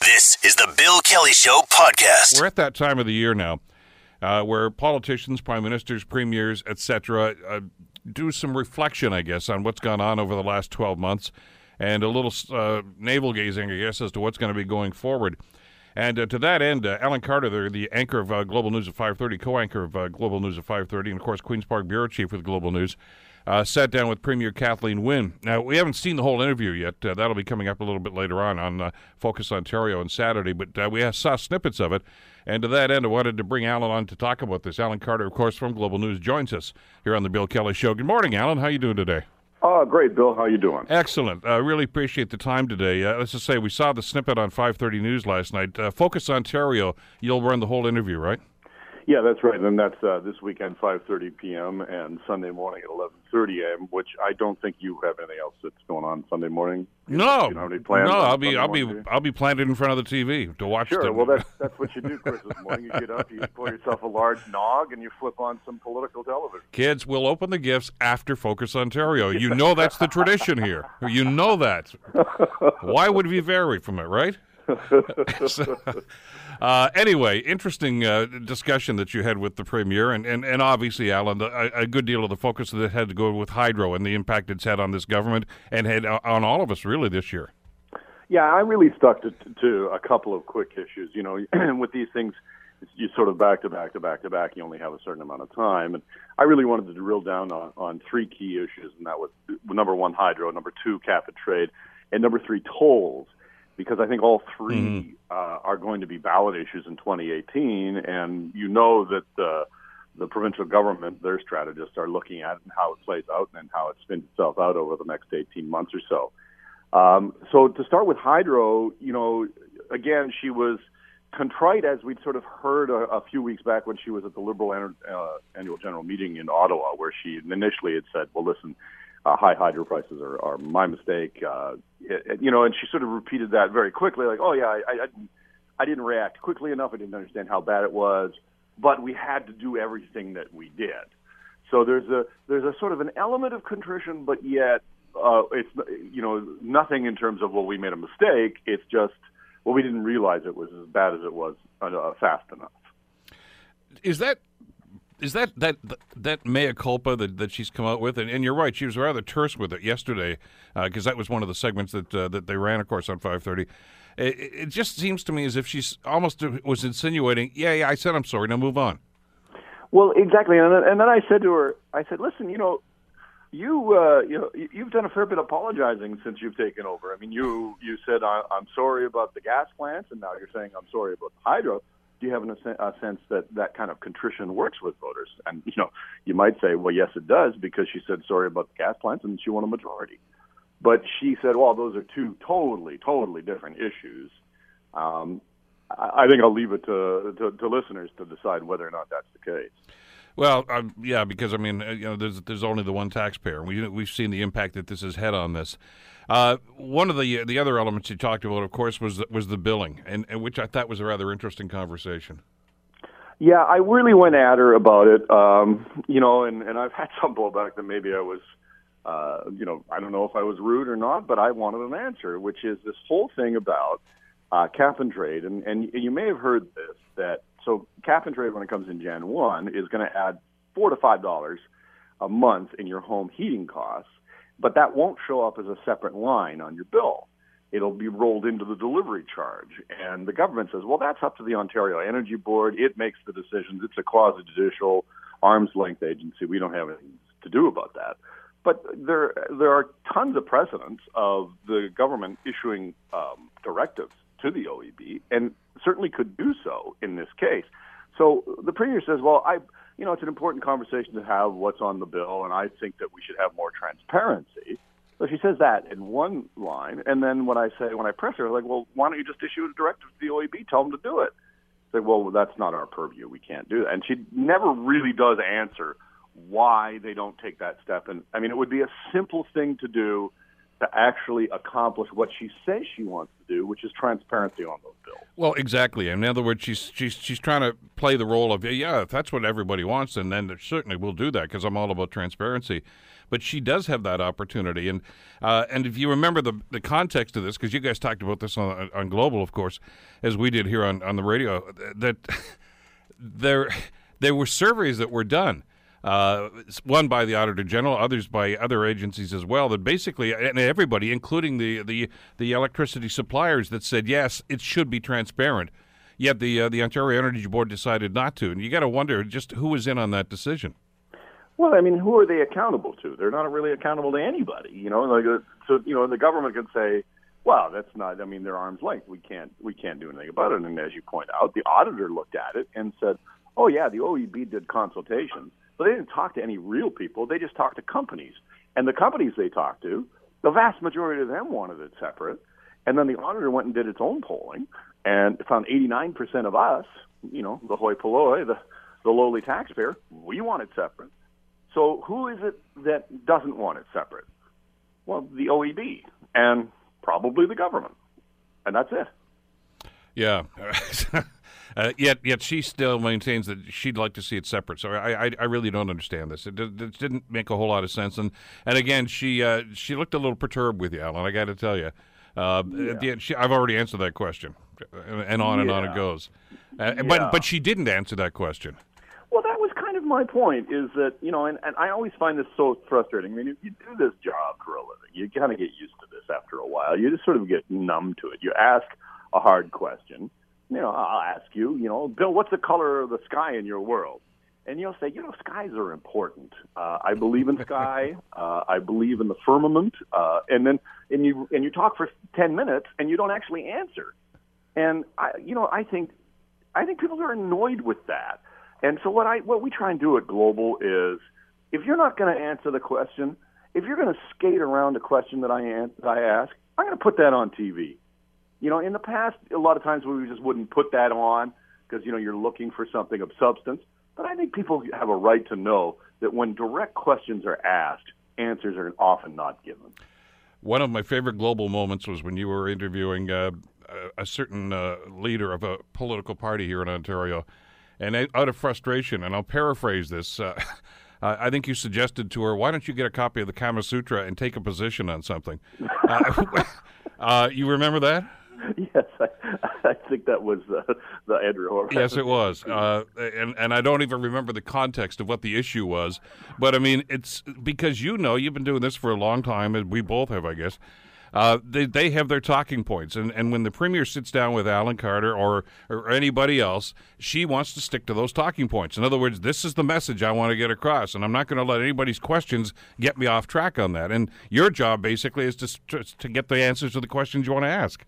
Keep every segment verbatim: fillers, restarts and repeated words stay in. This is the Bill Kelly Show podcast. We're at that time of the year now uh, where politicians, prime ministers, premiers, et cetera, uh, do some reflection, I guess, on what's gone on over the last twelve months and a little uh, navel-gazing, I guess, as to what's going to be going forward. And uh, to that end, uh, Alan Carter, the anchor of uh, Global News at five thirty, co-anchor of uh, Global News at five thirty, and, of course, Queen's Park bureau chief with Global News, Uh, sat down with Premier Kathleen Wynne. Now, we haven't seen the whole interview yet. Uh, that'll be coming up a little bit later on on uh, Focus Ontario on Saturday, but uh, we saw snippets of it. And to that end, I wanted to bring Alan on to talk about this. Alan Carter, of course, from Global News, joins us here on The Bill Kelly Show. Good morning, Alan. How are you doing today? Oh, great, Bill. How are you doing? Excellent. I uh, really appreciate the time today. Uh, let's just say we saw the snippet on five thirty News last night. Uh, Focus Ontario, you'll run the whole interview, right? Yeah, that's right, and that's uh, this weekend, five thirty p.m., and Sunday morning at eleven thirty a.m., which I don't think you have anything else that's going on Sunday morning. You no, know, you don't have any plans no, I'll be, I'll be, I'll be planted in front of the T V to watch. Sure, the... well, that's that's what you do, Christmas morning. You get up, you pour yourself a large nog, and you flip on some political television. Kids, we'll open the gifts after Focus Ontario. You know that's the tradition here. You know that. Why would we vary from it, right? so, uh, anyway, interesting uh, discussion that you had with the Premier, and, and, and obviously, Alan, the, a, a good deal of the focus that had to go with hydro and the impact it's had on this government and had on all of us, really, this year. Yeah, I really stuck to, to a couple of quick issues. You know, with these things, you sort of back to back to back to back. You only have a certain amount of time, and I really wanted to drill down on, on three key issues, and that was, number one, hydro, number two, cap and trade, and number three, tolls. Because I think all three mm. uh, are going to be ballot issues in twenty eighteen, and you know that uh, the provincial government, their strategists, are looking at and how it plays out and how it spins itself out over the next eighteen months or so. Um, so to start with hydro, you know, again, she was contrite, as we'd sort of heard a, a few weeks back when she was at the Liberal Ener- uh, Annual General Meeting in Ottawa, where she initially had said, well, listen, Uh, high hydro prices are, are my mistake, uh, it, you know, and she sort of repeated that very quickly, like, oh, yeah, I, I, didn't, I didn't react quickly enough. I didn't understand how bad it was, but we had to do everything that we did. So there's a there's a sort of an element of contrition, but yet uh, it's, you know, nothing in terms of, well, we made a mistake. It's just, well, we didn't realize it was as bad as it was uh, fast enough. Is that... Is that that that mea culpa that, that she's come out with? And, and you're right, she was rather terse with it yesterday, because uh, that was one of the segments that uh, that they ran, of course, on five thirty. It, it just seems to me as if she's almost was insinuating, yeah, yeah, I said I'm sorry, now move on. Well, exactly, and then, and then I said to her, I said, listen, you know, you uh, you know, you've done a fair bit of apologizing since you've taken over. I mean, you you said I, I'm sorry about the gas plants, and now you're saying I'm sorry about the hydro. Do you have a sense that that kind of contrition works with voters? And, you know, you might say, well, yes, it does, because she said sorry about the gas plants and she won a majority. But she said, well, those are two totally, totally different issues. Um, I think I'll leave it to, to, to listeners to decide whether or not that's the case. Well, um, yeah, because, I mean, you know, there's there's only the one taxpayer. We, we've seen the impact that this has had on this. Uh, one of the the other elements you talked about, of course, was was the billing, and, and which I thought was a rather interesting conversation. Yeah, I really went at her about it, um, you know, and, and I've had some blowback that maybe I was, uh, you know, I don't know if I was rude or not, but I wanted an answer, which is this whole thing about uh, cap and trade, and, and you may have heard this, that so cap and trade, when it comes in January first, is going to add four dollars to five dollars a month in your home heating costs, but that won't show up as a separate line on your bill. It'll be rolled into the delivery charge. And the government says, well, that's up to the Ontario Energy Board. It makes the decisions. It's a quasi-judicial, arm's-length agency. We don't have anything to do about that. But there there are tons of precedents of the government issuing um, directives to the O E B, and certainly could do so in this case. So the Premier says, well, I, you know, it's an important conversation to have what's on the bill, and I think that we should have more transparency. So she says that in one line, and then when I say, when I press her, like, well, why don't you just issue a directive to the O E B, tell them to do it? Say, well, that's not our purview, we can't do that. And she never really does answer why they don't take that step. And, I mean, it would be a simple thing to do to actually accomplish what she says she wants to do, which is transparency on those bills. Well, exactly. In other words, she's she's she's trying to play the role of, yeah, if that's what everybody wants, and then certainly we'll do that because I'm all about transparency. But she does have that opportunity. And uh, and if you remember the the context of this, because you guys talked about this on, on Global, of course, as we did here on, on the radio, that there there were surveys that were done, uh, one by the Auditor General, others by other agencies as well, that basically, and everybody, including the, the, the electricity suppliers, that said, yes, it should be transparent. Yet the, uh, the Ontario Energy Board decided not to. And you got to wonder just who was in on that decision. Well, I mean, who are they accountable to? They're not really accountable to anybody, you know. Like, so, you know, the government can say, "Well, that's not." I mean, they're arm's length. We can't, we can't do anything about it. And as you point out, the auditor looked at it and said, "Oh yeah, the O E B did consultations, but they didn't talk to any real people. They just talked to companies, and the companies they talked to, the vast majority of them wanted it separate." And then the auditor went and did its own polling and found eighty-nine percent of us, you know, the hoi polloi, the the lowly taxpayer, we want it separate. So who is it that doesn't want it separate? Well, the O E B and probably the government, and that's it. Yeah. uh, yet, yet she still maintains that she'd like to see it separate. So I, I, I really don't understand this. It, did, it didn't make a whole lot of sense. And and again, she uh, she looked a little perturbed with you, Alan. I got to tell you, uh, yeah. at the end, she, I've already answered that question, and on yeah. and on it goes. Uh, yeah. But but she didn't answer that question. Well, that was kind of my point, is that, you know, and, and I always find this so frustrating. I mean, if you do this job for a living, you kind of get used to this after a while. You just sort of get numb to it. You ask a hard question. You know, I'll ask you, you know, Bill, what's the color of the sky in your world? And you'll say, you know, skies are important. Uh, I believe in sky. uh, I believe in the firmament. Uh, and then and you and you talk for ten minutes and you don't actually answer. And, I, you know, I think I think people are annoyed with that. And so what I what we try and do at Global is, if you're not going to answer the question, if you're going to skate around the question that I, an, that I ask, I'm going to put that on T V. You know, in the past, a lot of times we just wouldn't put that on because, you know, you're looking for something of substance. But I think people have a right to know that when direct questions are asked, answers are often not given. One of my favorite Global moments was when you were interviewing uh, a certain uh, leader of a political party here in Ontario. And out of frustration, and I'll paraphrase this, uh, I think you suggested to her, why don't you get a copy of the Kama Sutra and take a position on something? uh, uh, you remember that? Yes, I, I think that was uh, the Andrew Horvath. Yes, it was. Uh, and, and I don't even remember the context of what the issue was. But, I mean, it's because, you know, you've been doing this for a long time, and we both have, I guess. Uh, they they have their talking points, and, and when the Premier sits down with Alan Carter or, or anybody else, she wants to stick to those talking points. In other words, this is the message I want to get across, and I'm not going to let anybody's questions get me off track on that. And your job, basically, is to to get the answers to the questions you want to ask.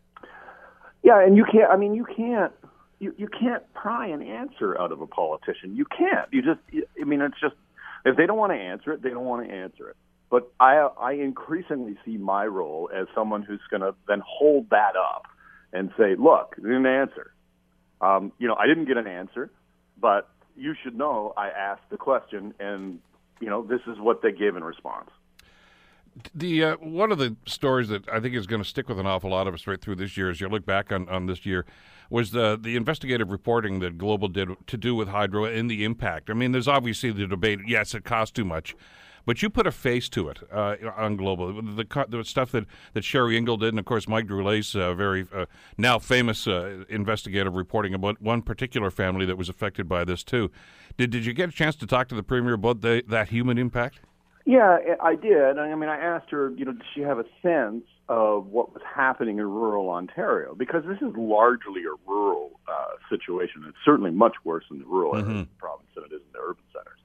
Yeah, and you can't, I mean, you can't, you, you can't pry an answer out of a politician. You can't. You just, I mean, it's just, if they don't want to answer it, they don't want to answer it. But I, I increasingly see my role as someone who's going to then hold that up and say, look, didn't answer. Um, you know, I didn't get an answer, but you should know I asked the question, and, you know, this is what they gave in response. The uh, one of the stories that I think is going to stick with an awful lot of us right through this year, as you look back on, on this year, was the the investigative reporting that Global did to do with hydro and the impact. I mean, there's obviously the debate, yes, it costs too much. But you put a face to it uh, on Global. The, the stuff that, that Sherry Ingle did, and, of course, Mike Droulet's uh, very uh, now famous uh, investigative reporting about one particular family that was affected by this, too. Did did you get a chance to talk to the Premier about the, that human impact? Yeah, I did. I mean, I asked her, you know, does she have a sense of what was happening in rural Ontario? Because this is largely a rural uh, situation. It's certainly much worse in the rural mm-hmm. areas of the province than it is in the urban centers.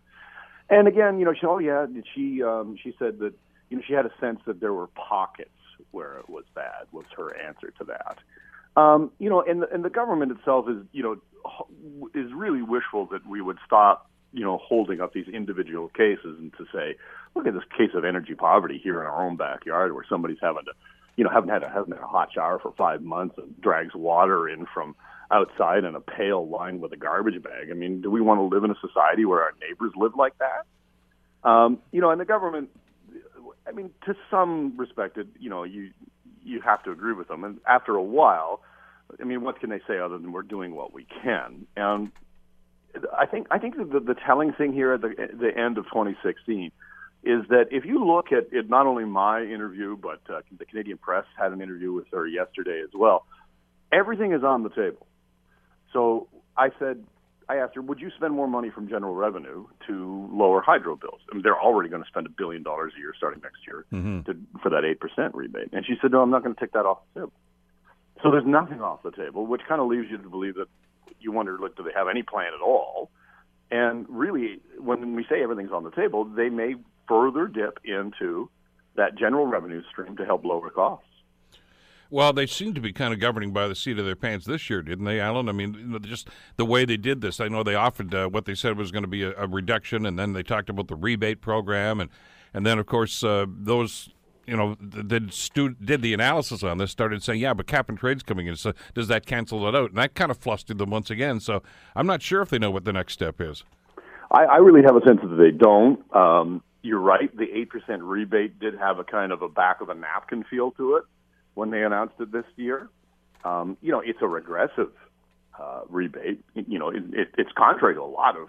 And again, you know, she, oh yeah, she um, she said that, you know, she had a sense that there were pockets where it was bad, was her answer to that. Um, you know, and the, and the government itself is, you know, is really wishful that we would stop, you know, holding up these individual cases and to say, look at this case of energy poverty here in our own backyard where somebody's having to, you know, haven't had a, haven't had a hot shower for five months and drags water in from outside in a pail lined with a garbage bag. I mean, do we want to live in a society where our neighbors live like that? Um, you know, and the government, I mean, to some respect, it, you know, you you have to agree with them. And after a while, I mean, what can they say other than we're doing what we can? And I think I think the, the telling thing here at the, the end of twenty sixteen is that if you look at it, not only my interview, but uh, the Canadian Press had an interview with her yesterday as well. Everything is on the table. So I said, I asked her, would you spend more money from general revenue to lower hydro bills? I mean, they're already going to spend a billion dollars a year starting next year mm-hmm. to, for that eight percent rebate. And she said, no, I'm not going to take that off the table. So there's nothing off the table, which kind of leaves you to believe that you wonder, look, do they have any plan at all? And really, when we say everything's on the table, they may further dip into that general revenue stream to help lower costs. Well, they seem to be kind of governing by the seat of their pants this year, didn't they, Alan? I mean, just the way they did this. I know they offered uh, what they said was going to be a, a reduction, and then they talked about the rebate program. And, and then, of course, uh, those, you know, that stu- did the analysis on this started saying, yeah, but cap and trade's coming in, so does that cancel it out? And that kind of flustered them once again. So I'm not sure if they know what the next step is. I, I really have a sense that they don't. Um, you're right. The eight percent rebate did have a kind of a back-of-a-napkin feel to it when they announced it this year. Um, you know, it's a regressive uh, rebate. You know, it, it, it's contrary to a lot of,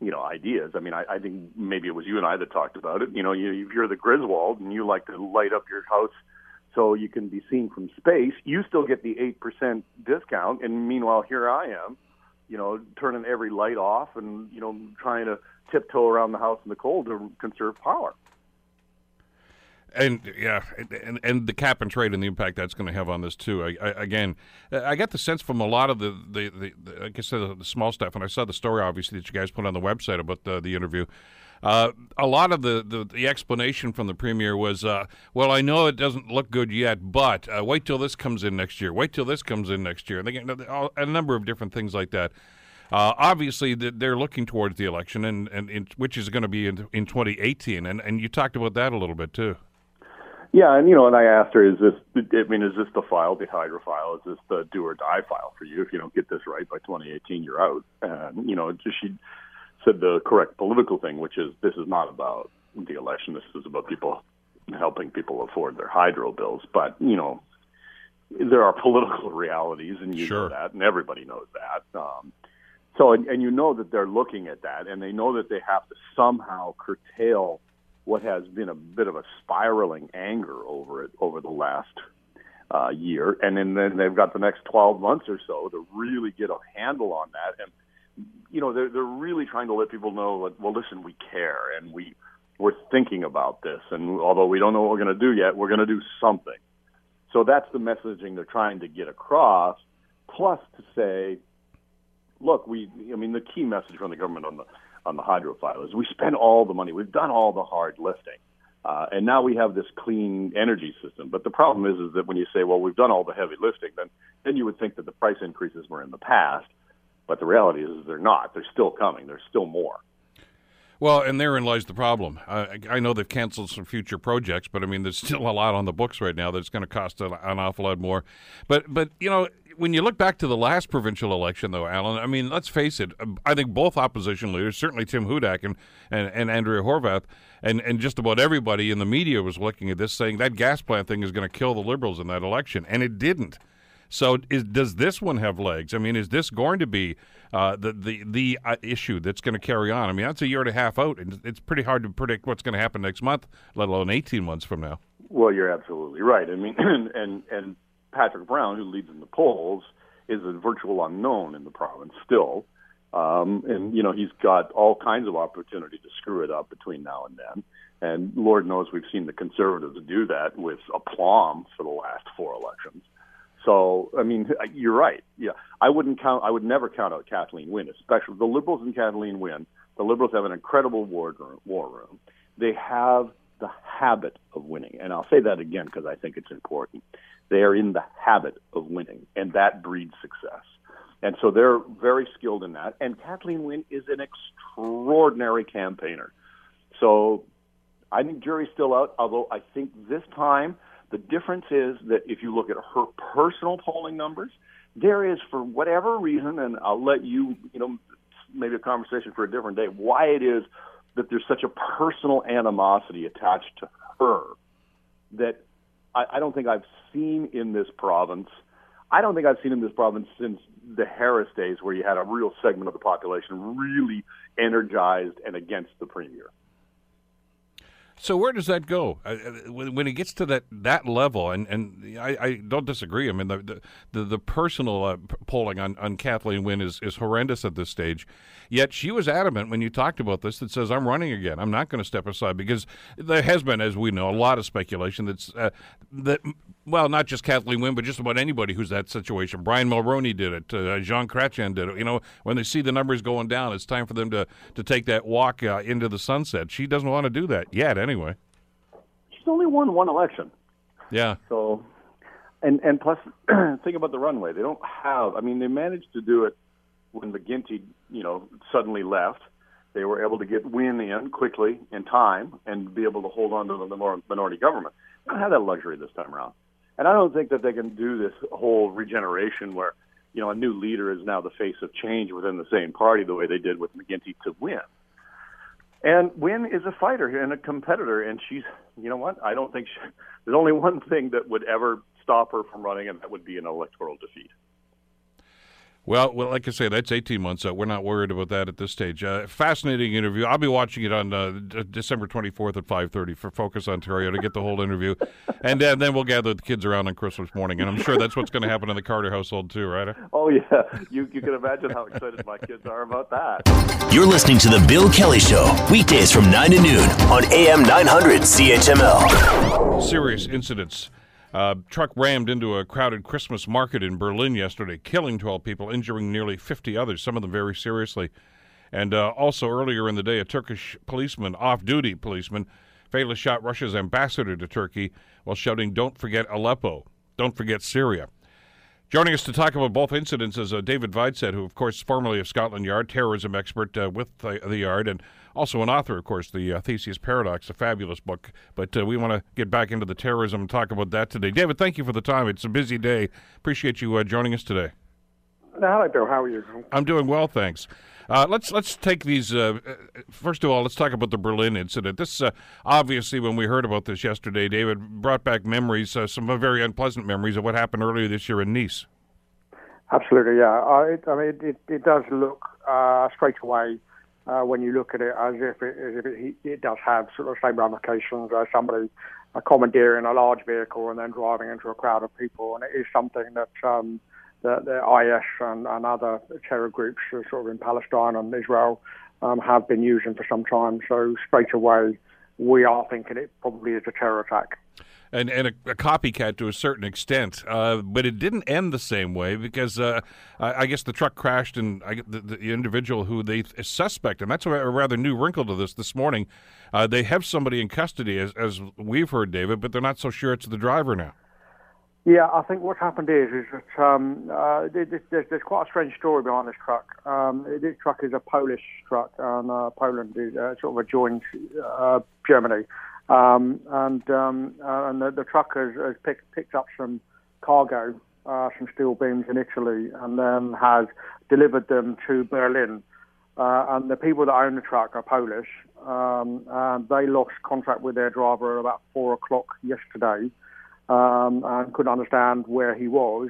you know, ideas. I mean, I, I think maybe it was you and I that talked about it. You know, you, if you're the Griswold and you like to light up your house so you can be seen from space, you still get the eight percent discount. And meanwhile, here I am, you know, turning every light off and, you know, trying to tiptoe around the house in the cold to conserve power. And, yeah, and, and the cap and trade and the impact that's going to have on this, too. I, I, again, I get the sense from a lot of the, the, the, the like I said, the small stuff, and I saw the story, obviously, that you guys put on the website about the, the interview. Uh, a lot of the, the, the explanation from the Premier was, uh, well, I know it doesn't look good yet, but uh, wait till this comes in next year. Wait till this comes in next year. And they get a number of different things like that. Uh, obviously, they're looking towards the election, and, and, and which is going to be in, in twenty eighteen. And, and you talked about that a little bit, too. Yeah, and you know, and I asked her, is this, I mean, is this the file, the hydro file? Is this the do or die file for you? If you don't get this right by twenty eighteen, you're out. And, you know, she said the correct political thing, which is this is not about the election. This is about people helping people afford their hydro bills. But, you know, there are political realities, and you sure. know that, and everybody knows that. Um, so, and, and you know that they're looking at that, and they know that they have to somehow curtail what has been a bit of a spiraling anger over it over the last uh, year. And then, then they've got the next twelve months or so to really get a handle on that. And, you know, they're, they're really trying to let people know, like, well, listen, we care and we, we're thinking about this. And although we don't know what we're going to do yet, we're going to do something. So that's the messaging they're trying to get across, plus to say, look, we, I mean, the key message from the government on the on the hydro file is we spent all the money. We've done all the hard lifting. Uh, and now we have this clean energy system. But the problem is, is that when you say, well, we've done all the heavy lifting, then, then you would think that the price increases were in the past. But the reality is, is they're not. They're still coming. There's still more. Well, and therein lies the problem. I, I know they've canceled some future projects, but, I mean, there's still a lot on the books right now that's going to cost an, an awful lot more. But, but you know, when you look back to the last provincial election, though, Alan, I mean, let's face it, I think both opposition leaders, certainly Tim Hudak and, and, and Andrea Horvath, and, and just about everybody in the media was looking at this saying that gas plant thing is going to kill the Liberals in that election, and it didn't. So is, does this one have legs? I mean, is this going to be uh, the the, the uh, issue that's going to carry on? I mean, that's a year and a half out, and it's pretty hard to predict what's going to happen next month, let alone eighteen months from now. Well, you're absolutely right. I mean, and and, and Patrick Brown, who leads in the polls, is a virtual unknown in the province still. Um, and, you know, he's got all kinds of opportunity to screw it up between now and then. And Lord knows we've seen the Conservatives do that with aplomb for the last four elections. So, I mean, you're right. Yeah, I wouldn't count. I would never count out Kathleen Wynne, especially the Liberals and Kathleen Wynne. The Liberals have an incredible war war room. They have the habit of winning, and I'll say that again because I think it's important. They are in the habit of winning, and that breeds success. And so they're very skilled in that. And Kathleen Wynne is an extraordinary campaigner. So I think jury's still out. Although I think this time. The difference is that if you look at her personal polling numbers, there is, for whatever reason, and I'll let you, you know, maybe a conversation for a different day, why it is that there's such a personal animosity attached to her that I, I don't think I've seen in this province. I don't think I've seen in this province since the Harris days, where you had a real segment of the population really energized and against the premier. So where does that go when it gets to that, that level? And, and I, I don't disagree. I mean, the the, the personal uh, polling on, on Kathleen Wynne is, is horrendous at this stage. Yet she was adamant when you talked about this that says, I'm running again. I'm not going to step aside, because there has been, as we know, a lot of speculation that's uh, that, well, not just Kathleen Wynne, but just about anybody who's that situation. Brian Mulroney did it. Uh, Jean Chrétien did it. You know, when they see the numbers going down, it's time for them to, to take that walk uh, into the sunset. She doesn't want to do that yet. Anyway, she's only won one election. Yeah. So, and and plus, think about the runway. They don't have. I mean, they managed to do it when McGuinty, you know, suddenly left. They were able to get Wynne in quickly in time and be able to hold on to the minority government. They don't have that luxury this time around. And I don't think that they can do this whole regeneration where, you know, a new leader is now the face of change within the same party the way they did with McGuinty to Wynne. And Wynne is a fighter and a competitor, and she's, you know what, I don't think she, there's only one thing that would ever stop her from running, and that would be an electoral defeat. Well, well, like I say, that's eighteen months out. We're not worried about that at this stage. Uh, fascinating interview. I'll be watching it on uh, d- December twenty-fourth at five thirty for Focus Ontario to get the whole interview. And then, then we'll gather the kids around on Christmas morning. And I'm sure that's what's going to happen in the Carter household too, right? Oh, yeah. You, you can imagine how excited my kids are about that. You're listening to The Bill Kelly Show, weekdays from nine to noon on A M nine hundred C H M L. Serious incidents. Uh, truck rammed into a crowded Christmas market in Berlin yesterday, killing twelve people, injuring nearly fifty others, some of them very seriously. And uh, also earlier in the day, a Turkish policeman, off-duty policeman, fatally shot Russia's ambassador to Turkey while shouting, "Don't forget Aleppo, don't forget Syria." Joining us to talk about both incidents is uh, David Videsett, who, of course, formerly of Scotland Yard, terrorism expert uh, with the, the Yard, and also an author, of course, the uh, Theseus Paradox, a fabulous book. But uh, we want to get back into the terrorism and talk about that today. David, thank you for the time. It's a busy day. Appreciate you uh, joining us today. Hi, Bill. How are you? I'm doing well, thanks. Uh, let's let's take these. Uh, first of all, let's talk about the Berlin incident. This uh, obviously, when we heard about this yesterday, David, brought back memories, uh, some very unpleasant memories of what happened earlier this year in Nice. Absolutely, yeah. Uh, it, I mean, it, it does look uh, straight away uh, when you look at it as if it, as if it, it does have sort of the same ramifications as somebody uh, commandeering a large vehicle and then driving into a crowd of people, and it is something that. Um, that the I S and, and other terror groups sort of in Palestine and Israel um, have been using for some time. So straight away, we are thinking it probably is a terror attack. And and a, a copycat to a certain extent, uh, but it didn't end the same way because uh, I, I guess the truck crashed and I, the, the individual who they suspect, and that's a rather new wrinkle to this this morning, uh, they have somebody in custody, as, as we've heard, David, but they're not so sure it's the driver now. Yeah, I think what happened is is that um, uh, there's, there's quite a strange story behind this truck. Um, this truck is a Polish truck, and uh, Poland is uh, sort of adjoins uh, Germany. Um, and um, uh, and the, the truck has, has pick, picked up some cargo, uh, some steel beams in Italy, and then has delivered them to Berlin. Uh, and the people that own the truck are Polish. Um, and they lost contact with their driver at about four o'clock yesterday. Um, and couldn't understand where he was,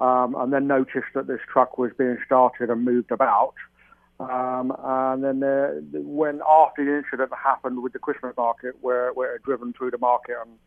um, and then noticed that this truck was being started and moved about. Um, and then there, when after the incident happened with the Christmas market, where, where it driven through the market and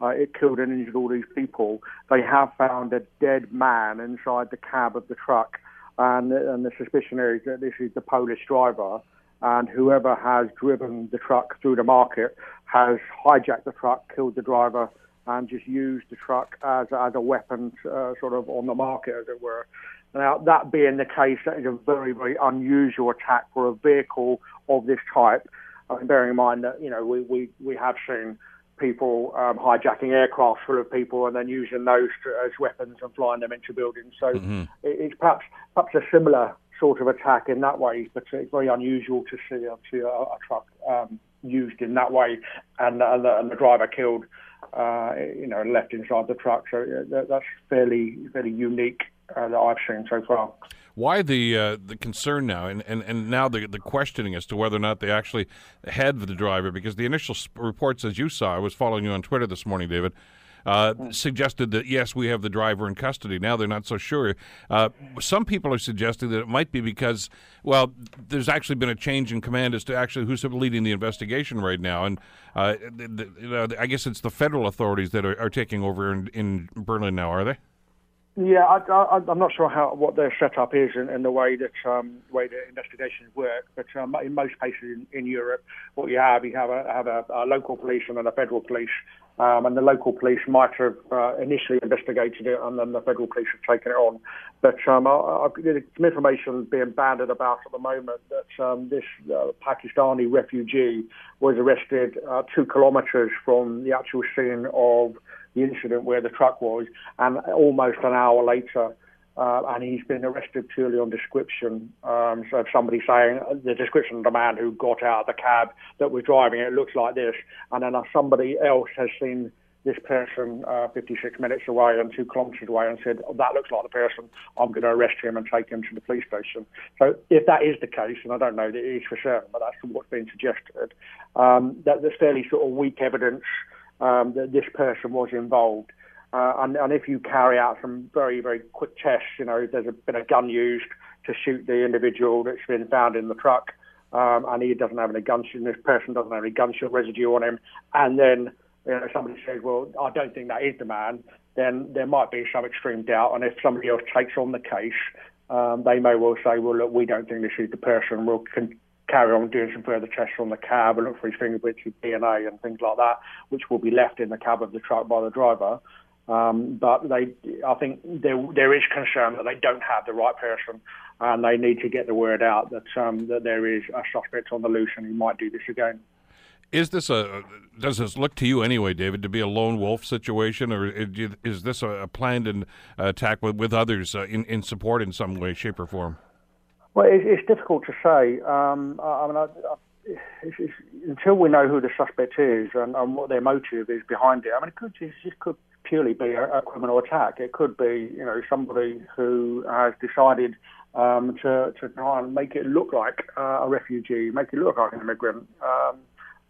uh, it killed and injured all these people, they have found a dead man inside the cab of the truck. And, and the suspicion is that this is the Polish driver. And whoever has driven the truck through the market has hijacked the truck, killed the driver, and just used the truck as, as a weapon, uh, sort of on the market, as it were. Now, that being the case, that is a very, very unusual attack for a vehicle of this type. I mean, bearing in mind that, you know, we, we, we have seen people um, hijacking aircraft full of people and then using those as weapons and flying them into buildings. So mm-hmm. it's perhaps perhaps a similar sort of attack in that way, but it's very unusual to see, uh, see a, a truck um, used in that way and, uh, the, and the driver killed. Uh, you know, left inside the truck. So yeah, that, that's fairly, fairly unique uh, that I've seen so far. Why the uh, the concern now, and, and, and now the the questioning as to whether or not they actually had the driver? Because the initial reports, as you saw, I was following you on Twitter this morning, David, uh, suggested that, yes, we have the driver in custody. Now they're not so sure. Uh, some people are suggesting that it might be because, well, there's actually been a change in command as to actually who's leading the investigation right now. And uh, th- th- you know, I guess it's the federal authorities that are, are taking over in, in Berlin now, are they? Yeah, I, I, I'm not sure how what their setup is and, and the way that um, way the investigations work. But um, in most places in, in Europe, what you have, you have a, have a, a local police and then a federal police. Um, and the local police might have uh, initially investigated it, and then the federal police have taken it on. But um, I, I've, there's some information being bandied about at the moment that um, this uh, Pakistani refugee was arrested uh, two kilometres from the actual scene of the incident where the truck was, and almost an hour later, uh, and he's been arrested purely on description. Um, so somebody saying the description of the man who got out of the cab that was driving it looks like this, and then somebody else has seen this person uh, fifty-six minutes away and two kilometres away and said, oh, that looks like the person, I'm going to arrest him and take him to the police station. So if that is the case, and I don't know that it is for certain, but that's what's been suggested, um, that there's fairly sort of weak evidence Um, that this person was involved. Uh, and, and if you carry out some very, very quick tests, you know, there's a, been a gun used to shoot the individual that's been found in the truck, um, and he doesn't have any gunshot, this person doesn't have any gunshot residue on him, and then you know, somebody says, well, I don't think that is the man, then there might be some extreme doubt. And if somebody else takes on the case, um, they may well say, well, look, we don't think this is the person. We'll continue. Carry on doing some further tests on the cab and look for his fingerprints, his D N A and things like that, which will be left in the cab of the truck by the driver. Um, but they, I think there, there is concern that they don't have the right person, and they need to get the word out that um, that there is a suspect on the loose and he might do this again. Is this a, does this look to you anyway, David, to be a lone wolf situation, or is this a planned attack with others in, in support in some way, shape or form? Well, it's, it's difficult to say. Um, I, I mean, I, I, it's, it's, until we know who the suspect is and, and what their motive is behind it, I mean, it could just it could purely be a, a criminal attack. It could be, you know, somebody who has decided um, to, to try and make it look like uh, a refugee, make it look like an immigrant. Um,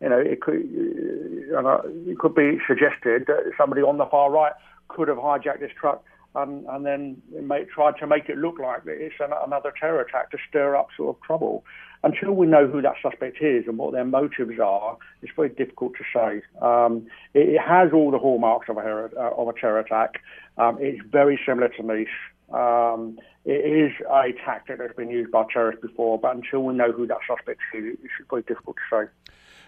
you know, it could, you know, it could be suggested that somebody on the far right could have hijacked this truck. And, and then make, tried to make it look like it's an, another terror attack to stir up sort of trouble. Until we know who that suspect is and what their motives are, it's very difficult to say. Um, it, it has all the hallmarks of a, uh, of a terror attack. Um, it's very similar to Nice. Um, it is a tactic that's been used by terrorists before, but until we know who that suspect is, it's very difficult to say.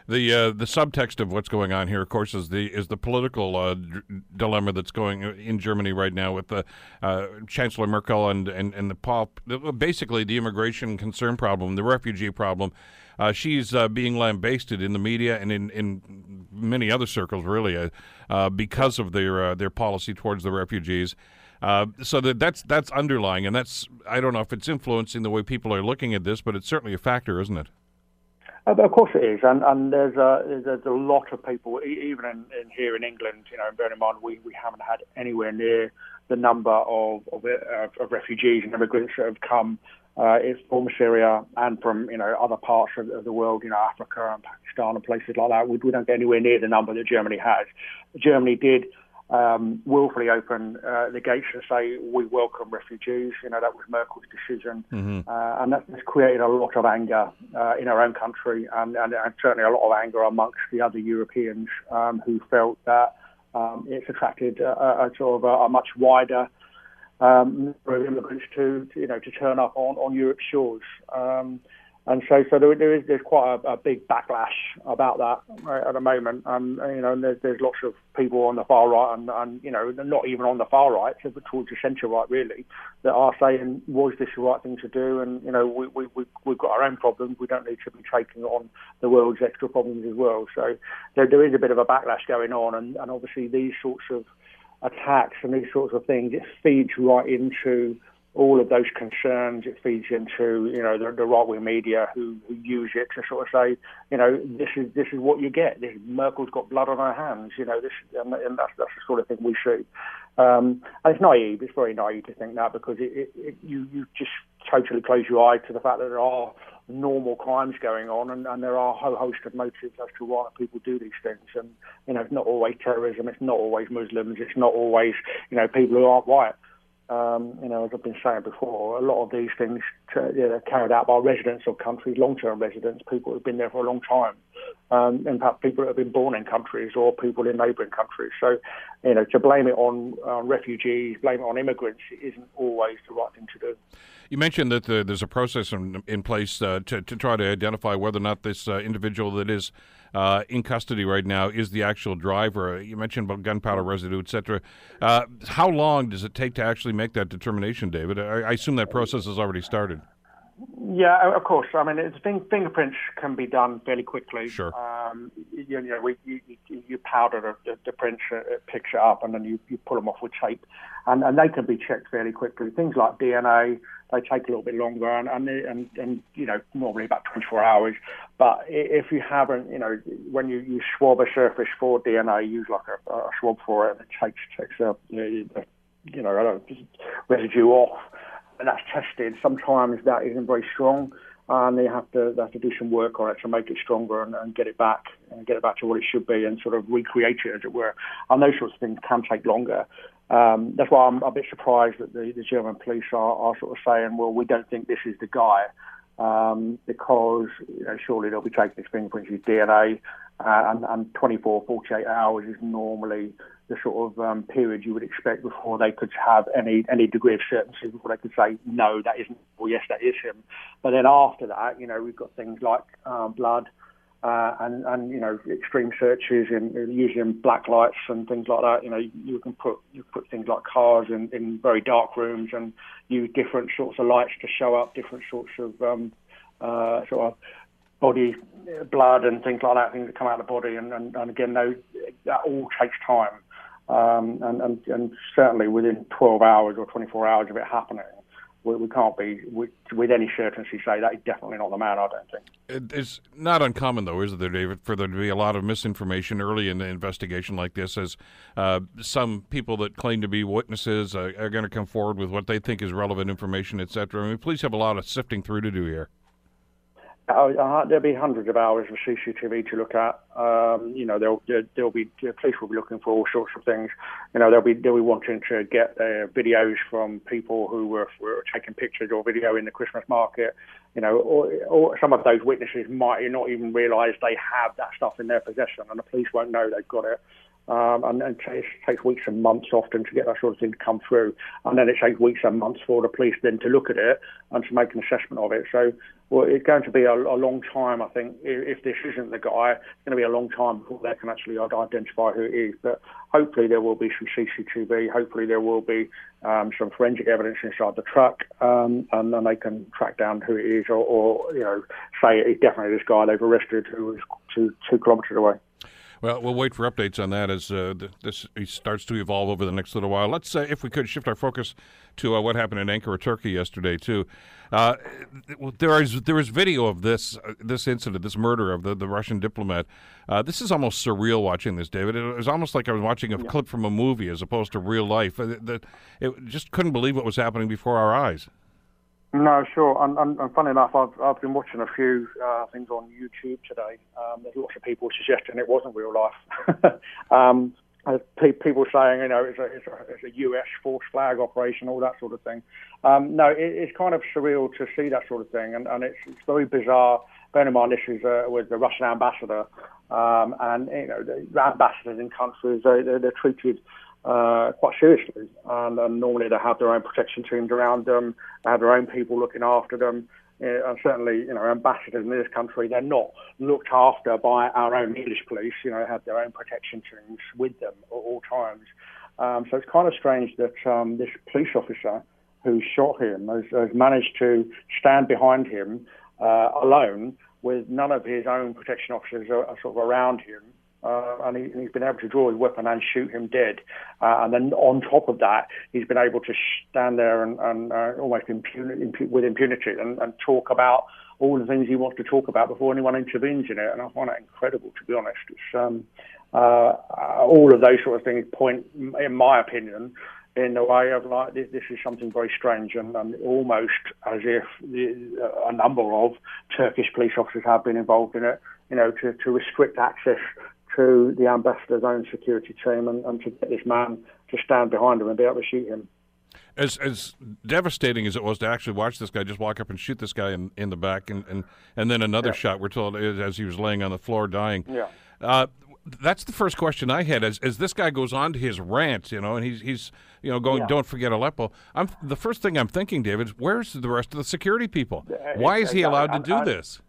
The uh, the subtext of what's going on here, of course, is the is the political uh, d- dilemma that's going in Germany right now with the uh, Chancellor Merkel and and and the pop, basically the immigration concern problem, the refugee problem. Uh, she's uh, being lambasted in the media and in, in many other circles, really, uh, uh, because of their uh, their policy towards the refugees. Uh, so that that's that's underlying, and that's I don't know if it's influencing the way people are looking at this, but it's certainly a factor, isn't it? Uh, of course it is, and, and there's, a, there's a lot of people, even in, in here in England, you know, and bear in mind we, we haven't had anywhere near the number of, of, of refugees and immigrants that have come uh, from Syria and from, you know, other parts of, of the world, you know, Africa and Pakistan and places like that. We, we don't get anywhere near the number that Germany has. Germany did um, willfully open uh, the gates and say, we welcome refugees. You know, that was Merkel's decision. Mm-hmm. Uh, and that has created a lot of anger uh, in our own country and, and, and certainly a lot of anger amongst the other Europeans um, who felt that um, it's attracted a, a, a sort of a, a much wider um, number of immigrants to, to, you know, to turn up on, on Europe's shores. Um, And so, so there, there is there's quite a, a big backlash about that right, at the moment. Um, and, you know, and there's, there's lots of people on the far right, and, and you know, not even on the far right, but towards the centre right, really, that are saying, was this the right thing to do? And you know, we, we, we we've got our own problems. We don't need to be taking on the world's extra problems as well. So there, there is a bit of a backlash going on, and, and obviously these sorts of attacks and these sorts of things, it feeds right into all of those concerns. It feeds into, you know, the, the right-wing media who, who use it to sort of say, you know, this is this is what you get. This Merkel's got blood on her hands, you know, this, and, and that's, that's the sort of thing we see. Um, and it's naive. It's very naive to think that because it, it, it, you, you just totally close your eye to the fact that there are normal crimes going on, and, and there are a whole host of motives as to why people do these things. And, you know, it's not always terrorism, it's not always Muslims, it's not always, you know, people who aren't white. Um, you know, as I've been saying before, a lot of these things are you know, carried out by residents of countries, long-term residents, people who've been there for a long time, um, and perhaps people who have been born in countries or people in neighbouring countries. So, you know, to blame it on, on refugees, blame it on immigrants, isn't always the right thing to do. You mentioned that the, there's a process in, in place uh, to, to try to identify whether or not this uh, individual that is uh, in custody right now is the actual driver. You mentioned about gunpowder residue, et cetera. Uh, how long does it take to actually make that determination, David? I, I assume that process has already started. Yeah, of course. I mean, it's thing, fingerprints can be done fairly quickly. Sure. Um, you, you know, we, you, you powder the, the prints, it picks it up, and then you, you pull them off with tape, and, and they can be checked fairly quickly. Things like D N A, they take a little bit longer, and and, and, and you know, normally about twenty-four hours. But if you haven't, you know, when you, you swab a surface for D N A, use like a, a swab for it, and it takes takes a, a you know, I don't know, residue off, and that's tested. Sometimes that isn't very strong, and they have to they have to do some work on it to make it stronger and, and get it back and get it back to what it should be, and sort of recreate it, as it were. And those sorts of things can take longer. Um, that's why I'm a bit surprised that the, the German police are, are sort of saying, well, we don't think this is the guy, um, because you know, surely they'll be taking his fingerprints, his D N A, uh, and, and twenty-four, forty-eight hours is normally the sort of um, period you would expect before they could have any any degree of certainty, before they could say, no, that isn't, or yes, that is him. But then after that, you know, we've got things like uh, blood uh, and, and, you know, extreme searches, in, using black lights and things like that. You know, you, you can put you put things like cars in, in very dark rooms and use different sorts of lights to show up different sorts of um, uh, sort of body blood and things like that, things that come out of the body. And, and, and again, those, that all takes time. Um, and, and, and certainly within twelve hours or twenty-four hours of it happening, we, we can't be we, with any certainty say that is definitely not the man, I don't think. It's not uncommon, though, is it, David, for there to be a lot of misinformation early in the investigation like this, as uh, some people that claim to be witnesses uh, are going to come forward with what they think is relevant information, et cetera. I mean, police have a lot of sifting through to do here. Uh, there'll be hundreds of hours of C C T V to look at. Um, you know, they'll, they'll be the police will be looking for all sorts of things. You know, they'll be they'll be wanting to get uh, videos from people who were, were taking pictures or video in the Christmas market. You know, or, or some of those witnesses might not even realise they have that stuff in their possession, and the police won't know they've got it. Um, and, and it takes weeks and months often to get that sort of thing to come through. And then it takes weeks and months for the police then to look at it and to make an assessment of it. So well, it's going to be a, a long time, I think, if, if this isn't the guy. It's going to be a long time before they can actually identify who it is. But hopefully there will be some C C T V. Hopefully there will be um, some forensic evidence inside the truck. Um, and then they can track down who it is, or, or you know, say it's definitely this guy they've arrested who was two, two kilometres away. Well, we'll wait for updates on that as uh, this starts to evolve over the next little while. Let's, uh, if we could, shift our focus to uh, what happened in Ankara, Turkey yesterday, too. Uh, there is there is video of this uh, this incident, this murder of the, the Russian diplomat. Uh, this is almost surreal watching this, David. It was almost like I was watching a yeah. clip from a movie as opposed to real life. It, it, it just couldn't believe what was happening before our eyes. No, sure. And, and, and funny enough, I've, I've been watching a few uh, things on YouTube today. Um, there's lots of people suggesting it wasn't real life. um, pe- people saying, you know, it's a, it's, a, it's a U S false flag operation, all that sort of thing. Um, no, it, it's kind of surreal to see that sort of thing, and, and it's, it's very bizarre. Bear in mind, this is uh, with the Russian ambassador, um, and, you know, the ambassadors in countries, they, they're, they're treated Uh, quite seriously, and, and normally they have their own protection teams around them, they have their own people looking after them, uh, and certainly, you know, ambassadors in this country, they're not looked after by our own English police. You know, they have their own protection teams with them at all times. Um, so it's kind of strange that um, this police officer who shot him has, has managed to stand behind him uh, alone, with none of his own protection officers are, are sort of around him. Uh, and, he, and he's been able to draw his weapon and shoot him dead. Uh, and then on top of that, he's been able to stand there and, and uh, almost impun- impu- with impunity and, and talk about all the things he wants to talk about before anyone intervenes in it. And I find that incredible, to be honest. It's, um, uh, all of those sort of things point, in my opinion, in a way of like, this, this is something very strange, and, and almost as if the, a number of Turkish police officers have been involved in it, you know, to, to restrict access to the ambassador's own security team and, and to get this man to stand behind him and be able to shoot him. As as devastating as it was to actually watch this guy just walk up and shoot this guy in, in the back, and, and, and then another yeah. shot, we're told, as he was laying on the floor dying. Yeah. Uh, that's the first question I had. As as this guy goes on to his rant, you know, and he's he's you know going, yeah. don't forget Aleppo. I'm the first thing I'm thinking, David, is where's the rest of the security people? Why is he allowed to do this?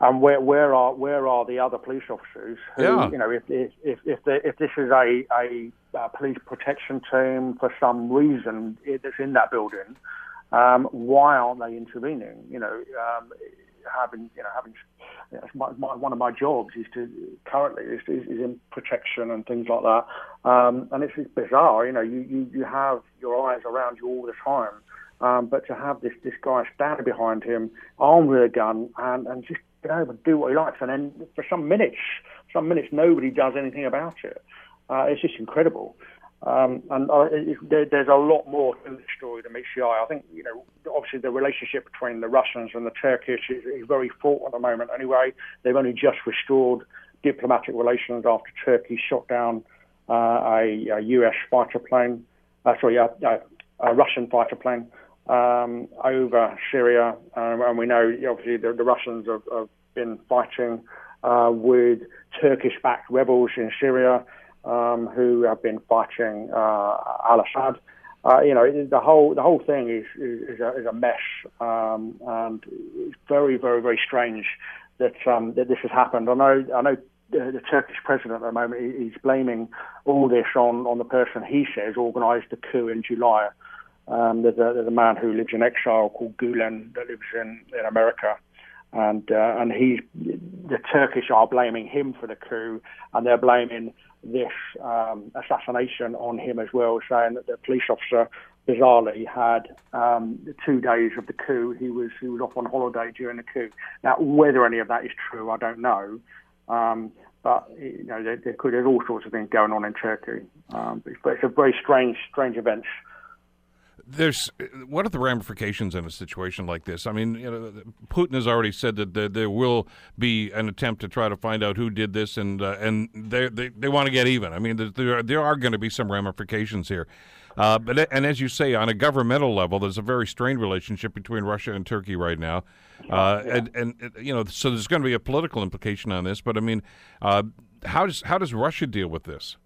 And where where are where are the other police officers? Who, yeah. you know, if if if if, the, if this is a, a a police protection team for some reason that's in that building, um, why aren't they intervening? You know, um, having you know having you know, my, my, one of my jobs is to currently is, is, is in protection and things like that. Um, and it's, it's bizarre. You know, you, you, you have your eyes around you all the time, um, but to have this this guy standing behind him, armed with a gun, and and just get over and do what he likes, and then for some minutes, some minutes nobody does anything about it. Uh, it's just incredible, um, and uh, it, there, there's a lot more to the story than meets the eye. I think, you know, obviously the relationship between the Russians and the Turkish is, is very fraught at the moment. Anyway, they've only just restored diplomatic relations after Turkey shot down uh, a, a U S fighter plane, uh, sorry, a, a, a Russian fighter plane. Um, over Syria, um, and we know obviously the, the Russians have, have been fighting uh, with Turkish-backed rebels in Syria, um, who have been fighting uh, al-Assad. Uh, you know, the whole the whole thing is is, is, a, is a mess, um, and it's very, very, very strange that um, that this has happened. I know, I know. The, the Turkish president at the moment is blaming all this on on the person he says organised the coup in July. Um, there's, a, there's a man who lives in exile called Gulen that lives in, in America, and uh, and he's the Turkish are blaming him for the coup, and they're blaming this um, assassination on him as well, saying that the police officer bizarrely had um, two days of the coup. He was he was off on holiday during the coup. Now, whether any of that is true, I don't know. Um, But you know, there, there could, there's all sorts of things going on in Turkey. Um, but it's, but it's a very strange, strange event. There's what are the ramifications in a situation like this? I mean, you know, Putin has already said that there, there will be an attempt to try to find out who did this, and uh, and they they, they want to get even. I mean, there there are going to be some ramifications here. Uh, but and as you say, on a governmental level, there's a very strained relationship between Russia and Turkey right now, uh, yeah. and and you know, so there's going to be a political implication on this. But I mean, uh, how does how does Russia deal with this?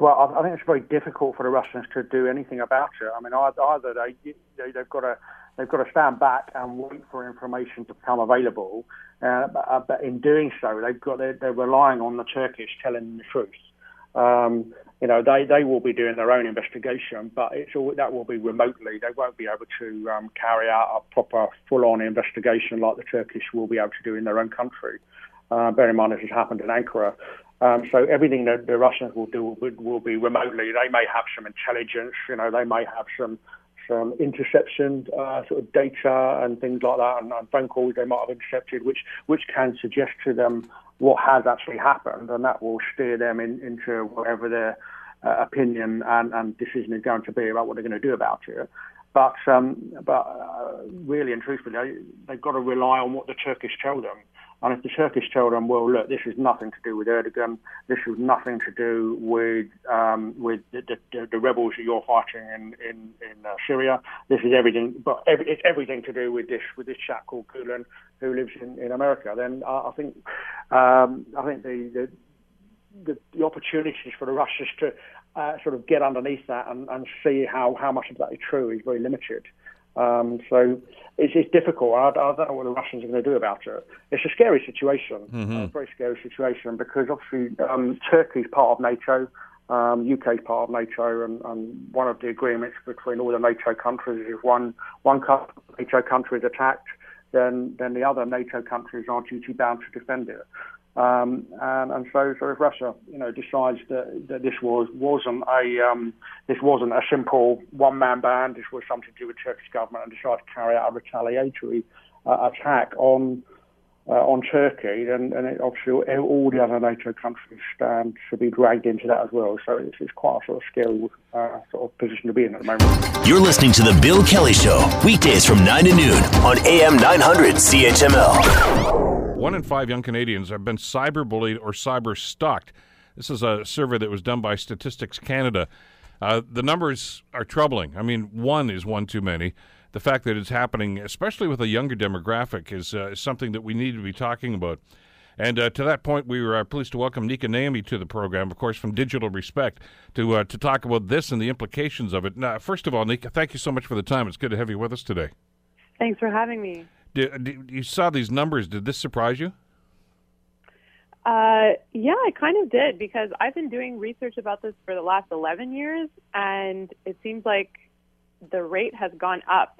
Well, I think it's very difficult for the Russians to do anything about it. I mean, either they, they they've got to they've got to stand back and wait for information to become available. Uh, but in doing so, they've got they're, they're relying on the Turkish telling the truth. Um, you know, they, they will be doing their own investigation, but it's all that will be remotely. They won't be able to um, carry out a proper full-on investigation like the Turkish will be able to do in their own country. Uh, bear in mind, this has happened in Ankara. Um, so everything that the Russians will do will, will be remotely. They may have some intelligence, you know, they may have some some interception uh, sort of data and things like that, and, and phone calls they might have intercepted, which which can suggest to them what has actually happened, and that will steer them in, into whatever their uh, opinion and, and decision is going to be about what they're going to do about it. But um, but uh, really and truthfully, they, they've got to rely on what the Turkish tell them. And if the Turkish tell them, well, look, this has nothing to do with Erdogan, this has nothing to do with um, with the, the, the rebels that you're fighting in in, in uh, Syria, this is everything, but every, it's everything to do with this with this chap called Gulen who lives in, in America. Then uh, I think um, I think the the, the the opportunities for the Russians to uh, sort of get underneath that and, and see how, how much of that is true is very limited. Um, so it's, it's difficult. I, I don't know what the Russians are going to do about it. It's a scary situation, mm-hmm. a very scary situation, because obviously um, Turkey's part of NATO, um, U K's part of NATO, and, and one of the agreements between all the NATO countries is if one one NATO country is attacked, then then the other NATO countries are duty bound to defend it. Um, and, and so, so if Russia, you know, decides that, that this was wasn't a um, this wasn't a simple one-man band, this was something to do with Turkish government, and decides to carry out a retaliatory uh, attack on uh, on Turkey, and, and obviously all the other NATO countries um, should be dragged into that as well. So it's, it's quite a sort of scary uh, sort of position to be in at the moment. You're listening to The Bill Kelly Show, weekdays from nine to noon on A M nine hundred C H M L. One in five young Canadians have been cyberbullied or cyber-stalked. This is a survey that was done by Statistics Canada. Uh, the numbers are troubling. I mean, one is one too many. The fact that it's happening, especially with a younger demographic, is uh, something that we need to be talking about. And uh, to that point, we were uh, pleased to welcome Nika Naomi to the program, of course, from Digital Respect, to uh, to talk about this and the implications of it. Now, first of all, Nika, thank you so much for the time. It's good to have you with us today. Thanks for having me. Did, did, you saw these numbers. Did this surprise you? Uh, yeah, I kind of did, because I've been doing research about this for the last eleven years, and it seems like the rate has gone up.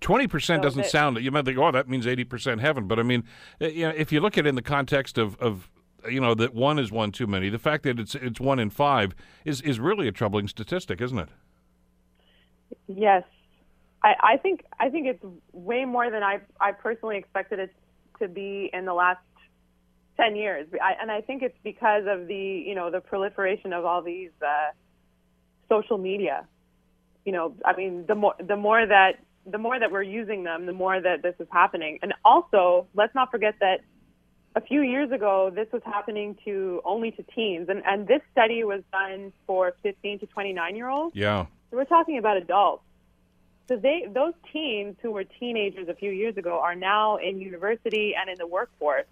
twenty percent so doesn't that, sound, you might think, oh, that means eighty percent heaven. But I mean, you know, if you look at it in the context of, of, you know, that one is one too many, the fact that it's it's one in five is, is really a troubling statistic, isn't it? Yes. I, I think I think it's way more than I, I personally expected it to be in the last ten years. I, and I think it's because of the, you know, the proliferation of all these uh, social media. You know, I mean, the more the more that the more that we're using them, the more that this is happening. And also, let's not forget that a few years ago, this was happening to only to teens, and and this study was done for fifteen to twenty-nine year olds. Yeah, so we're talking about adults. So they those teens who were teenagers a few years ago are now in university and in the workforce.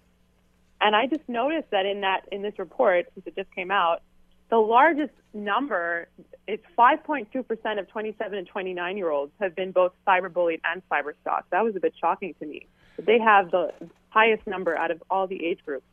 And I just noticed that in that in this report, since it just came out, the largest number is five point two percent of twenty-seven and twenty-nine-year-olds have been both cyberbullied and cyberstalked. That was a bit shocking to me. But they have the highest number out of all the age groups.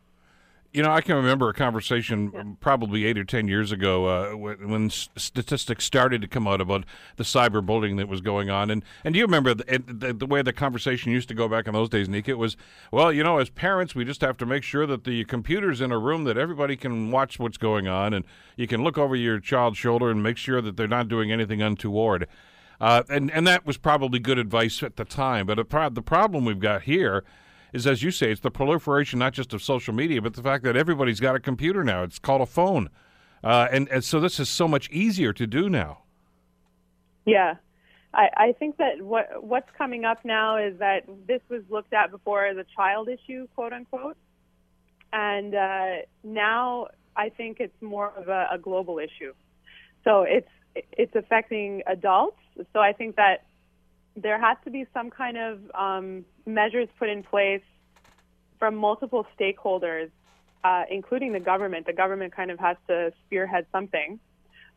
You know, I can remember a conversation yeah. probably eight or ten years ago uh, when, when statistics started to come out about the cyberbullying that was going on. And, and do you remember the, the, the way the conversation used to go back in those days, Nika? It was, well, you know, as parents, we just have to make sure that the computer's in a room that everybody can watch what's going on, and you can look over your child's shoulder and make sure that they're not doing anything untoward. Uh, and, and that was probably good advice at the time. But pro- the problem we've got here is, as you say, it's the proliferation not just of social media, but the fact that everybody's got a computer now. It's called a phone. Uh, and, and so this is so much easier to do now. Yeah. I, I think that what what's coming up now is that this was looked at before as a child issue, quote unquote. And uh, now I think it's more of a, a global issue. So it's it's affecting adults. So I think that there has to be some kind of um, measures put in place from multiple stakeholders, uh, including the government. The government kind of has to spearhead something.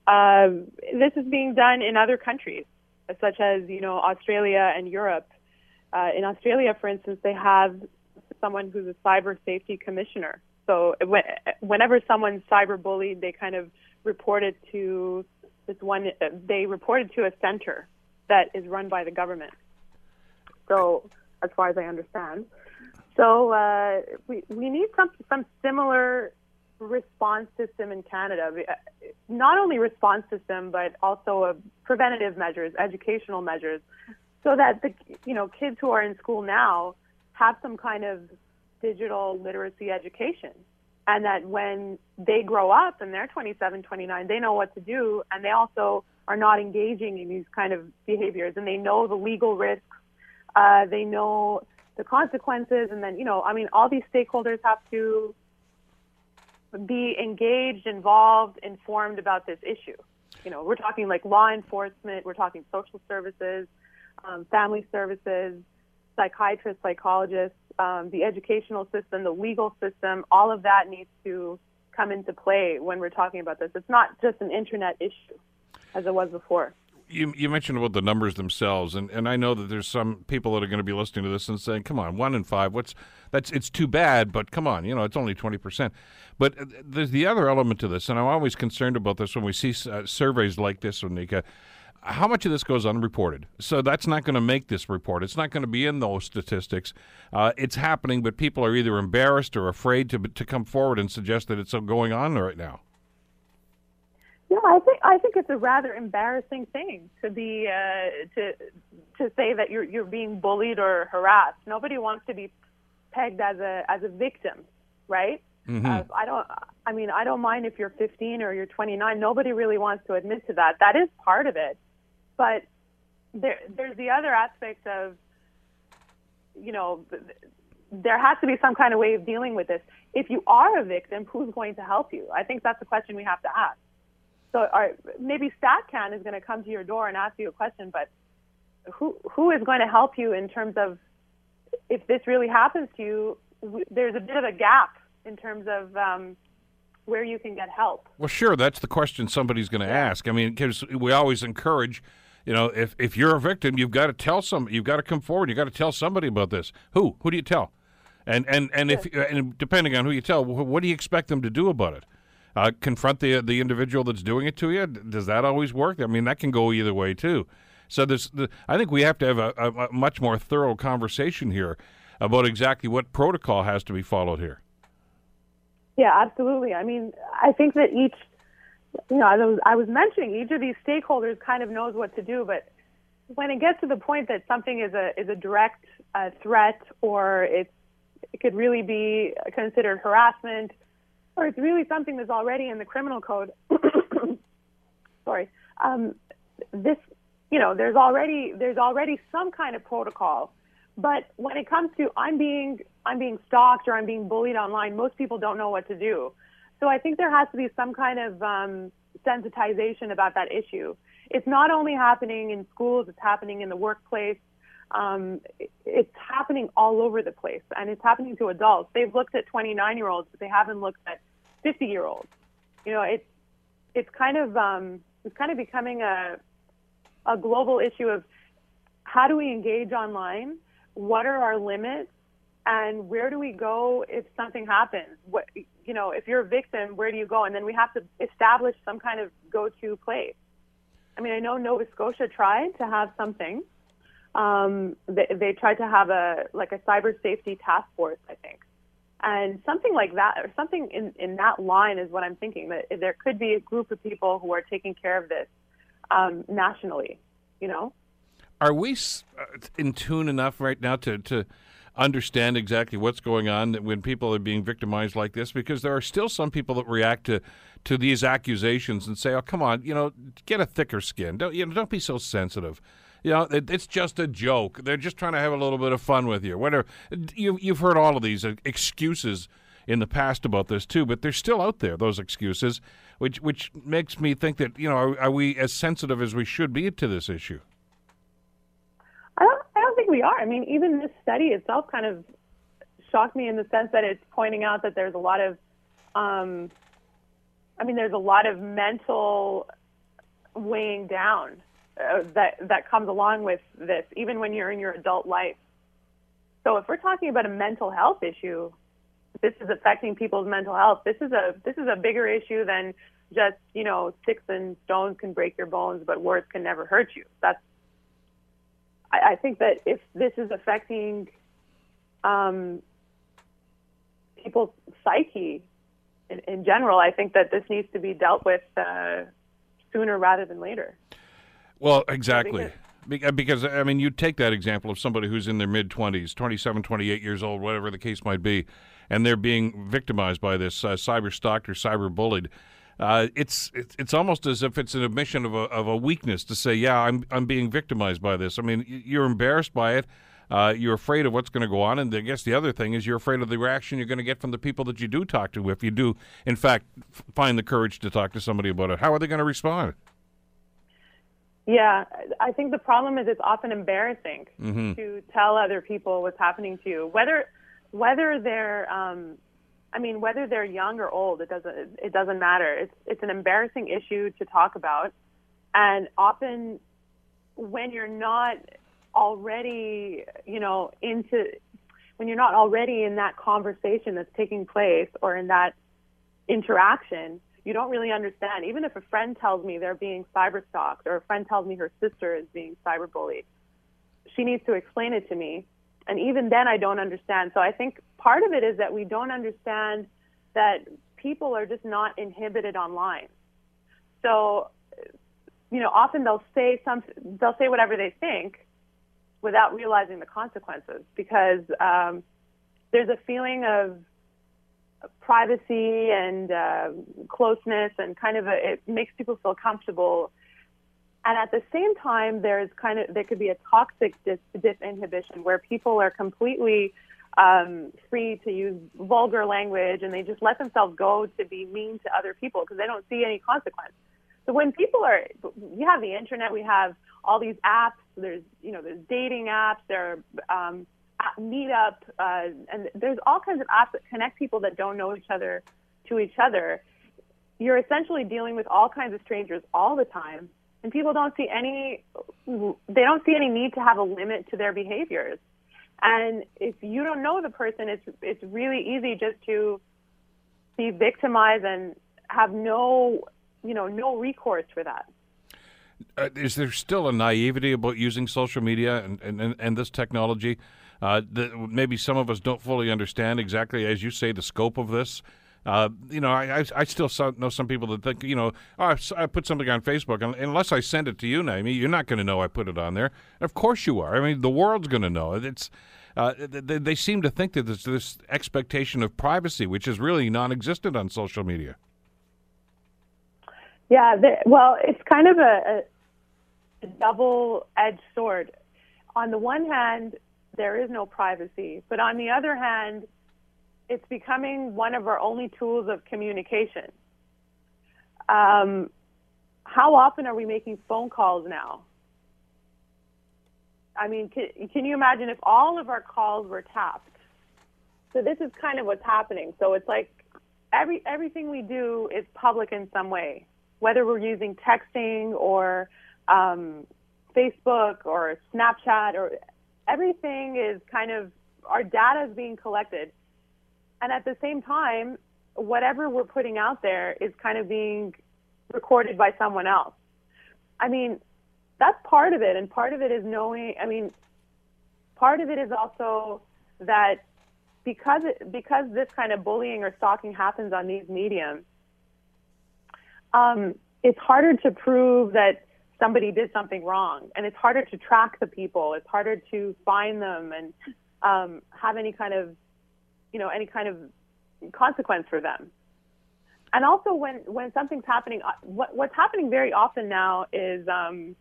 Uh, this is being done in other countries, such as, you know, Australia and Europe. Uh, in Australia, for instance, they have someone who's a cyber safety commissioner. So when, whenever someone's cyber bullied, they kind of report it to this one, they report it to a center that is run by the government. So, as far as I understand, so uh, we we need some some similar response system in Canada. Not only response system, but also a preventative measures, educational measures, so that the you know kids who are in school now have some kind of digital literacy education, and that when they grow up and they're twenty-seven, twenty-nine, they know what to do, and they also are not engaging in these kind of behaviors, and they know the legal risks, uh, they know the consequences, and then, you know, I mean, all these stakeholders have to be engaged, involved, informed about this issue. You know, we're talking like law enforcement, we're talking social services, um, family services, psychiatrists, psychologists, um, the educational system, the legal system, all of that needs to come into play when we're talking about this. It's not just an internet issue as it was before. You, you mentioned about the numbers themselves, and, and I know that there's some people that are going to be listening to this and saying, come on, one in five, what's that's it's too bad, but come on, you know, it's only twenty percent. But there's the other element to this, and I'm always concerned about this when we see uh, surveys like this, Nika. How much of this goes unreported? So that's not going to make this report. It's not going to be in those statistics. Uh, it's happening, but people are either embarrassed or afraid to to come forward and suggest that it's going on right now. Yeah, I think I think it's a rather embarrassing thing to be uh, to to say that you're you're being bullied or harassed. Nobody wants to be pegged as a as a victim, right? Mm-hmm. Uh, I don't. I mean, I don't mind if you're fifteen or you're twenty-nine. Nobody really wants to admit to that. That is part of it, but there, there's the other aspect of, you know, there has to be some kind of way of dealing with this. If you are a victim, who's going to help you? I think that's a question we have to ask. So, our, maybe StatCan is going to come to your door and ask you a question, but who who is going to help you in terms of if this really happens to you? W- there's a bit of a gap in terms of um, where you can get help. Well, sure, that's the question somebody's going to ask. I mean, because we always encourage, you know, if, if you're a victim, you've got to tell some, you've got to come forward, you've got to tell somebody about this. Who? Who do you tell? And and and if and depending on who you tell, what do you expect them to do about it? Uh, confront the the individual that's doing it to you? Does that always work? I mean, that can go either way too. So there's, the, I think we have to have a, a, a much more thorough conversation here about exactly what protocol has to be followed here. Yeah, absolutely. I mean, I think that each, you know, I was, I was mentioning each of these stakeholders kind of knows what to do, but when it gets to the point that something is a is a direct uh, threat, or it's it could really be considered harassment, or it's really something that's already in the criminal code. Sorry. Um, this, you know, there's already there's already some kind of protocol. But when it comes to I'm being I'm being stalked or I'm being bullied online, most people don't know what to do. So I think there has to be some kind of um, sensitization about that issue. It's not only happening in schools; it's happening in the workplace. Um, it's happening all over the place, and it's happening to adults. They've looked at twenty-nine-year-olds, but they haven't looked at fifty-year-olds. You know, it's it's kind of um, it's kind of becoming a a global issue of how do we engage online, what are our limits, and where do we go if something happens? What, you know, if you're a victim, where do you go? And then we have to establish some kind of go-to place. I mean, I know Nova Scotia tried to have something. Um, they, they tried to have a like a cyber safety task force, I think, and something like that, or something in, in that line, is what I'm thinking. That there could be a group of people who are taking care of this um, nationally. You know, are we in tune enough right now to to understand exactly what's going on when people are being victimized like this? Because there are still some people that react to to these accusations and say, "Oh, come on, you know, get a thicker skin. Don't you know? Don't be so sensitive." You know, it, it's just a joke. They're just trying to have a little bit of fun with you. Whatever. You, you've heard all of these excuses in the past about this, too, but they're still out there, those excuses, which which makes me think that, you know, are, are we as sensitive as we should be to this issue? I don't, I don't think we are. I mean, even this study itself kind of shocked me in the sense that it's pointing out that there's a lot of, um, I mean, there's a lot of mental weighing down Uh, that that comes along with this, even when you're in your adult life. So if we're talking about a mental health issue, this is affecting people's mental health. This is a this is a bigger issue than just, you know, sticks and stones can break your bones, but words can never hurt you. That's I, I think that if this is affecting um, people's psyche in, in general, I think that this needs to be dealt with uh, sooner rather than later. Well, exactly. Because, because, I mean, you take that example of somebody who's in their mid-twenties, twenty-seven, twenty-eight years old, whatever the case might be, and they're being victimized by this uh, cyber-stalked or cyber-bullied. Uh, it's, it's it's almost as if it's an admission of a, of a weakness to say, yeah, I'm I'm being victimized by this. I mean, you're embarrassed by it. Uh, you're afraid of what's going to go on. And I guess the other thing is you're afraid of the reaction you're going to get from the people that you do talk to. If you do, in fact, f- find the courage to talk to somebody about it, how are they going to respond? Yeah, I think the problem is it's often embarrassing mm-hmm. to tell other people what's happening to you, whether whether they're, um, I mean, whether they're young or old. It doesn't it doesn't matter. It's it's an embarrassing issue to talk about, and often when you're not already, you know, into when you're not already in that conversation that's taking place or in that interaction, you don't really understand. Even if a friend tells me they're being cyber-stalked or a friend tells me her sister is being cyber-bullied, she needs to explain it to me. And even then I don't understand. So I think part of it is that we don't understand that people are just not inhibited online. So, you know, often they'll say some, they'll say whatever they think, without realizing the consequences, because um, there's a feeling of privacy and uh, closeness, and kind of a, it makes people feel comfortable. And at the same time, there's kind of there could be a toxic dis- disinhibition where people are completely um, free to use vulgar language, and they just let themselves go to be mean to other people because they don't see any consequence. So when people are, we have the internet, we have all these apps. There's you know there's dating apps, there are um, Meetup, uh, and there's all kinds of apps that connect people that don't know each other to each other. You're essentially dealing with all kinds of strangers all the time, and people don't see any, they don't see any need to have a limit to their behaviors. And if you don't know the person, it's it's really easy just to be victimized and have no you know no recourse for that. Uh, is there still a naivety about using social media and, and, and this technology? Uh, that maybe some of us don't fully understand exactly, as you say, the scope of this. Uh, you know, I, I, I still know some people that think, you know, oh, I put something on Facebook, and unless I send it to you, Naomi, you're not going to know I put it on there. And of course you are. I mean, the world's going to know. It's uh, they, they seem to think that there's this expectation of privacy, which is really non-existent on social media. Yeah, they, well, it's kind of a, a double-edged sword. On the one hand, there is no privacy, but on the other hand, it's becoming one of our only tools of communication. Um, how often are we making phone calls now? I mean, can, can you imagine if all of our calls were tapped? So this is kind of what's happening. So it's like every everything we do is public in some way, whether we're using texting or um, Facebook or Snapchat, or everything is kind of, our data is being collected. And at the same time, whatever we're putting out there is kind of being recorded by someone else. I mean, that's part of it. And part of it is knowing, I mean, part of it is also that because it, because this kind of bullying or stalking happens on these mediums, Um, it's harder to prove that somebody did something wrong, and it's harder to track the people. It's harder to find them and um, have any kind of, you know, any kind of consequence for them. And also, when, when something's happening, what, what's happening very often now is, um,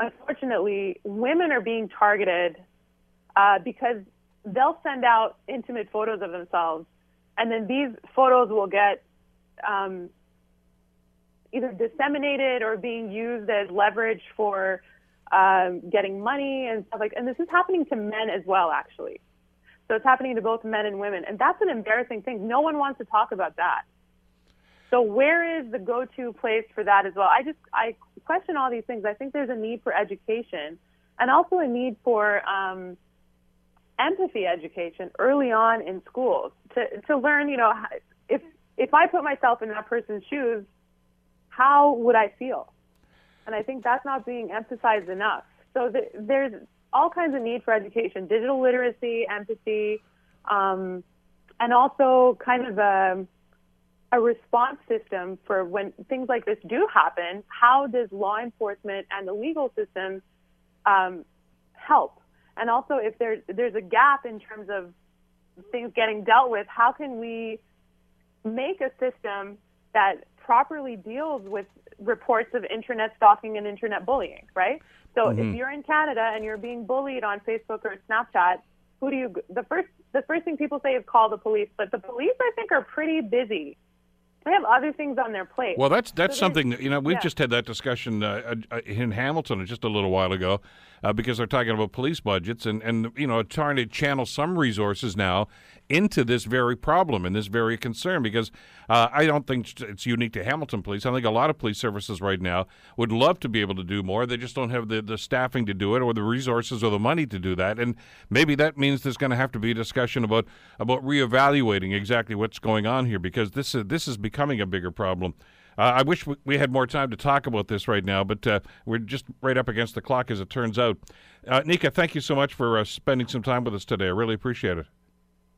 unfortunately, women are being targeted uh, because they'll send out intimate photos of themselves, and then these photos will get Um, either disseminated or being used as leverage for um, getting money and stuff like that. And this is happening to men as well, actually. So it's happening to both men and women. And that's an embarrassing thing. No one wants to talk about that. So where is the go-to place for that as well? I just, I question all these things. I think there's a need for education and also a need for um, empathy education early on in schools to, to learn, you know, if, if I put myself in that person's shoes, how would I feel? And I think that's not being emphasized enough. So th- there's all kinds of need for education, digital literacy, empathy, um, and also kind of a, a response system for when things like this do happen. How does law enforcement and the legal system um, help? And also, if there, there's a gap in terms of things getting dealt with, how can we make a system that properly deals with reports of internet stalking and internet bullying, right? So mm-hmm. if you're in Canada and you're being bullied on Facebook or Snapchat, who do you, the first, the first thing people say is call the police, but the police, I think, are pretty busy. They have other things on their plate. Well, that's that's so something, that, you know, we've yeah. just had that discussion uh, in Hamilton just a little while ago uh, because they're talking about police budgets and, and, you know, trying to channel some resources now into this very problem and this very concern because uh, I don't think it's unique to Hamilton Police. I think a lot of police services right now would love to be able to do more. They just don't have the, the staffing to do it or the resources or the money to do that. And maybe that means there's going to have to be a discussion about, about reevaluating exactly what's going on here because this is, this is becoming becoming a bigger problem. Uh, I wish we, we had more time to talk about this right now, but uh, we're just right up against the clock, as it turns out. Uh, Nika, thank you so much for uh, spending some time with us today. I really appreciate it.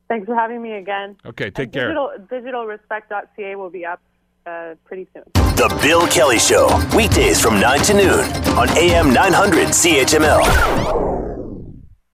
Thanks for having me again. Okay, take and care. Digital, digital respect dot c a will be up uh, pretty soon. The Bill Kelly Show, weekdays from nine to noon on A M nine hundred C H M L.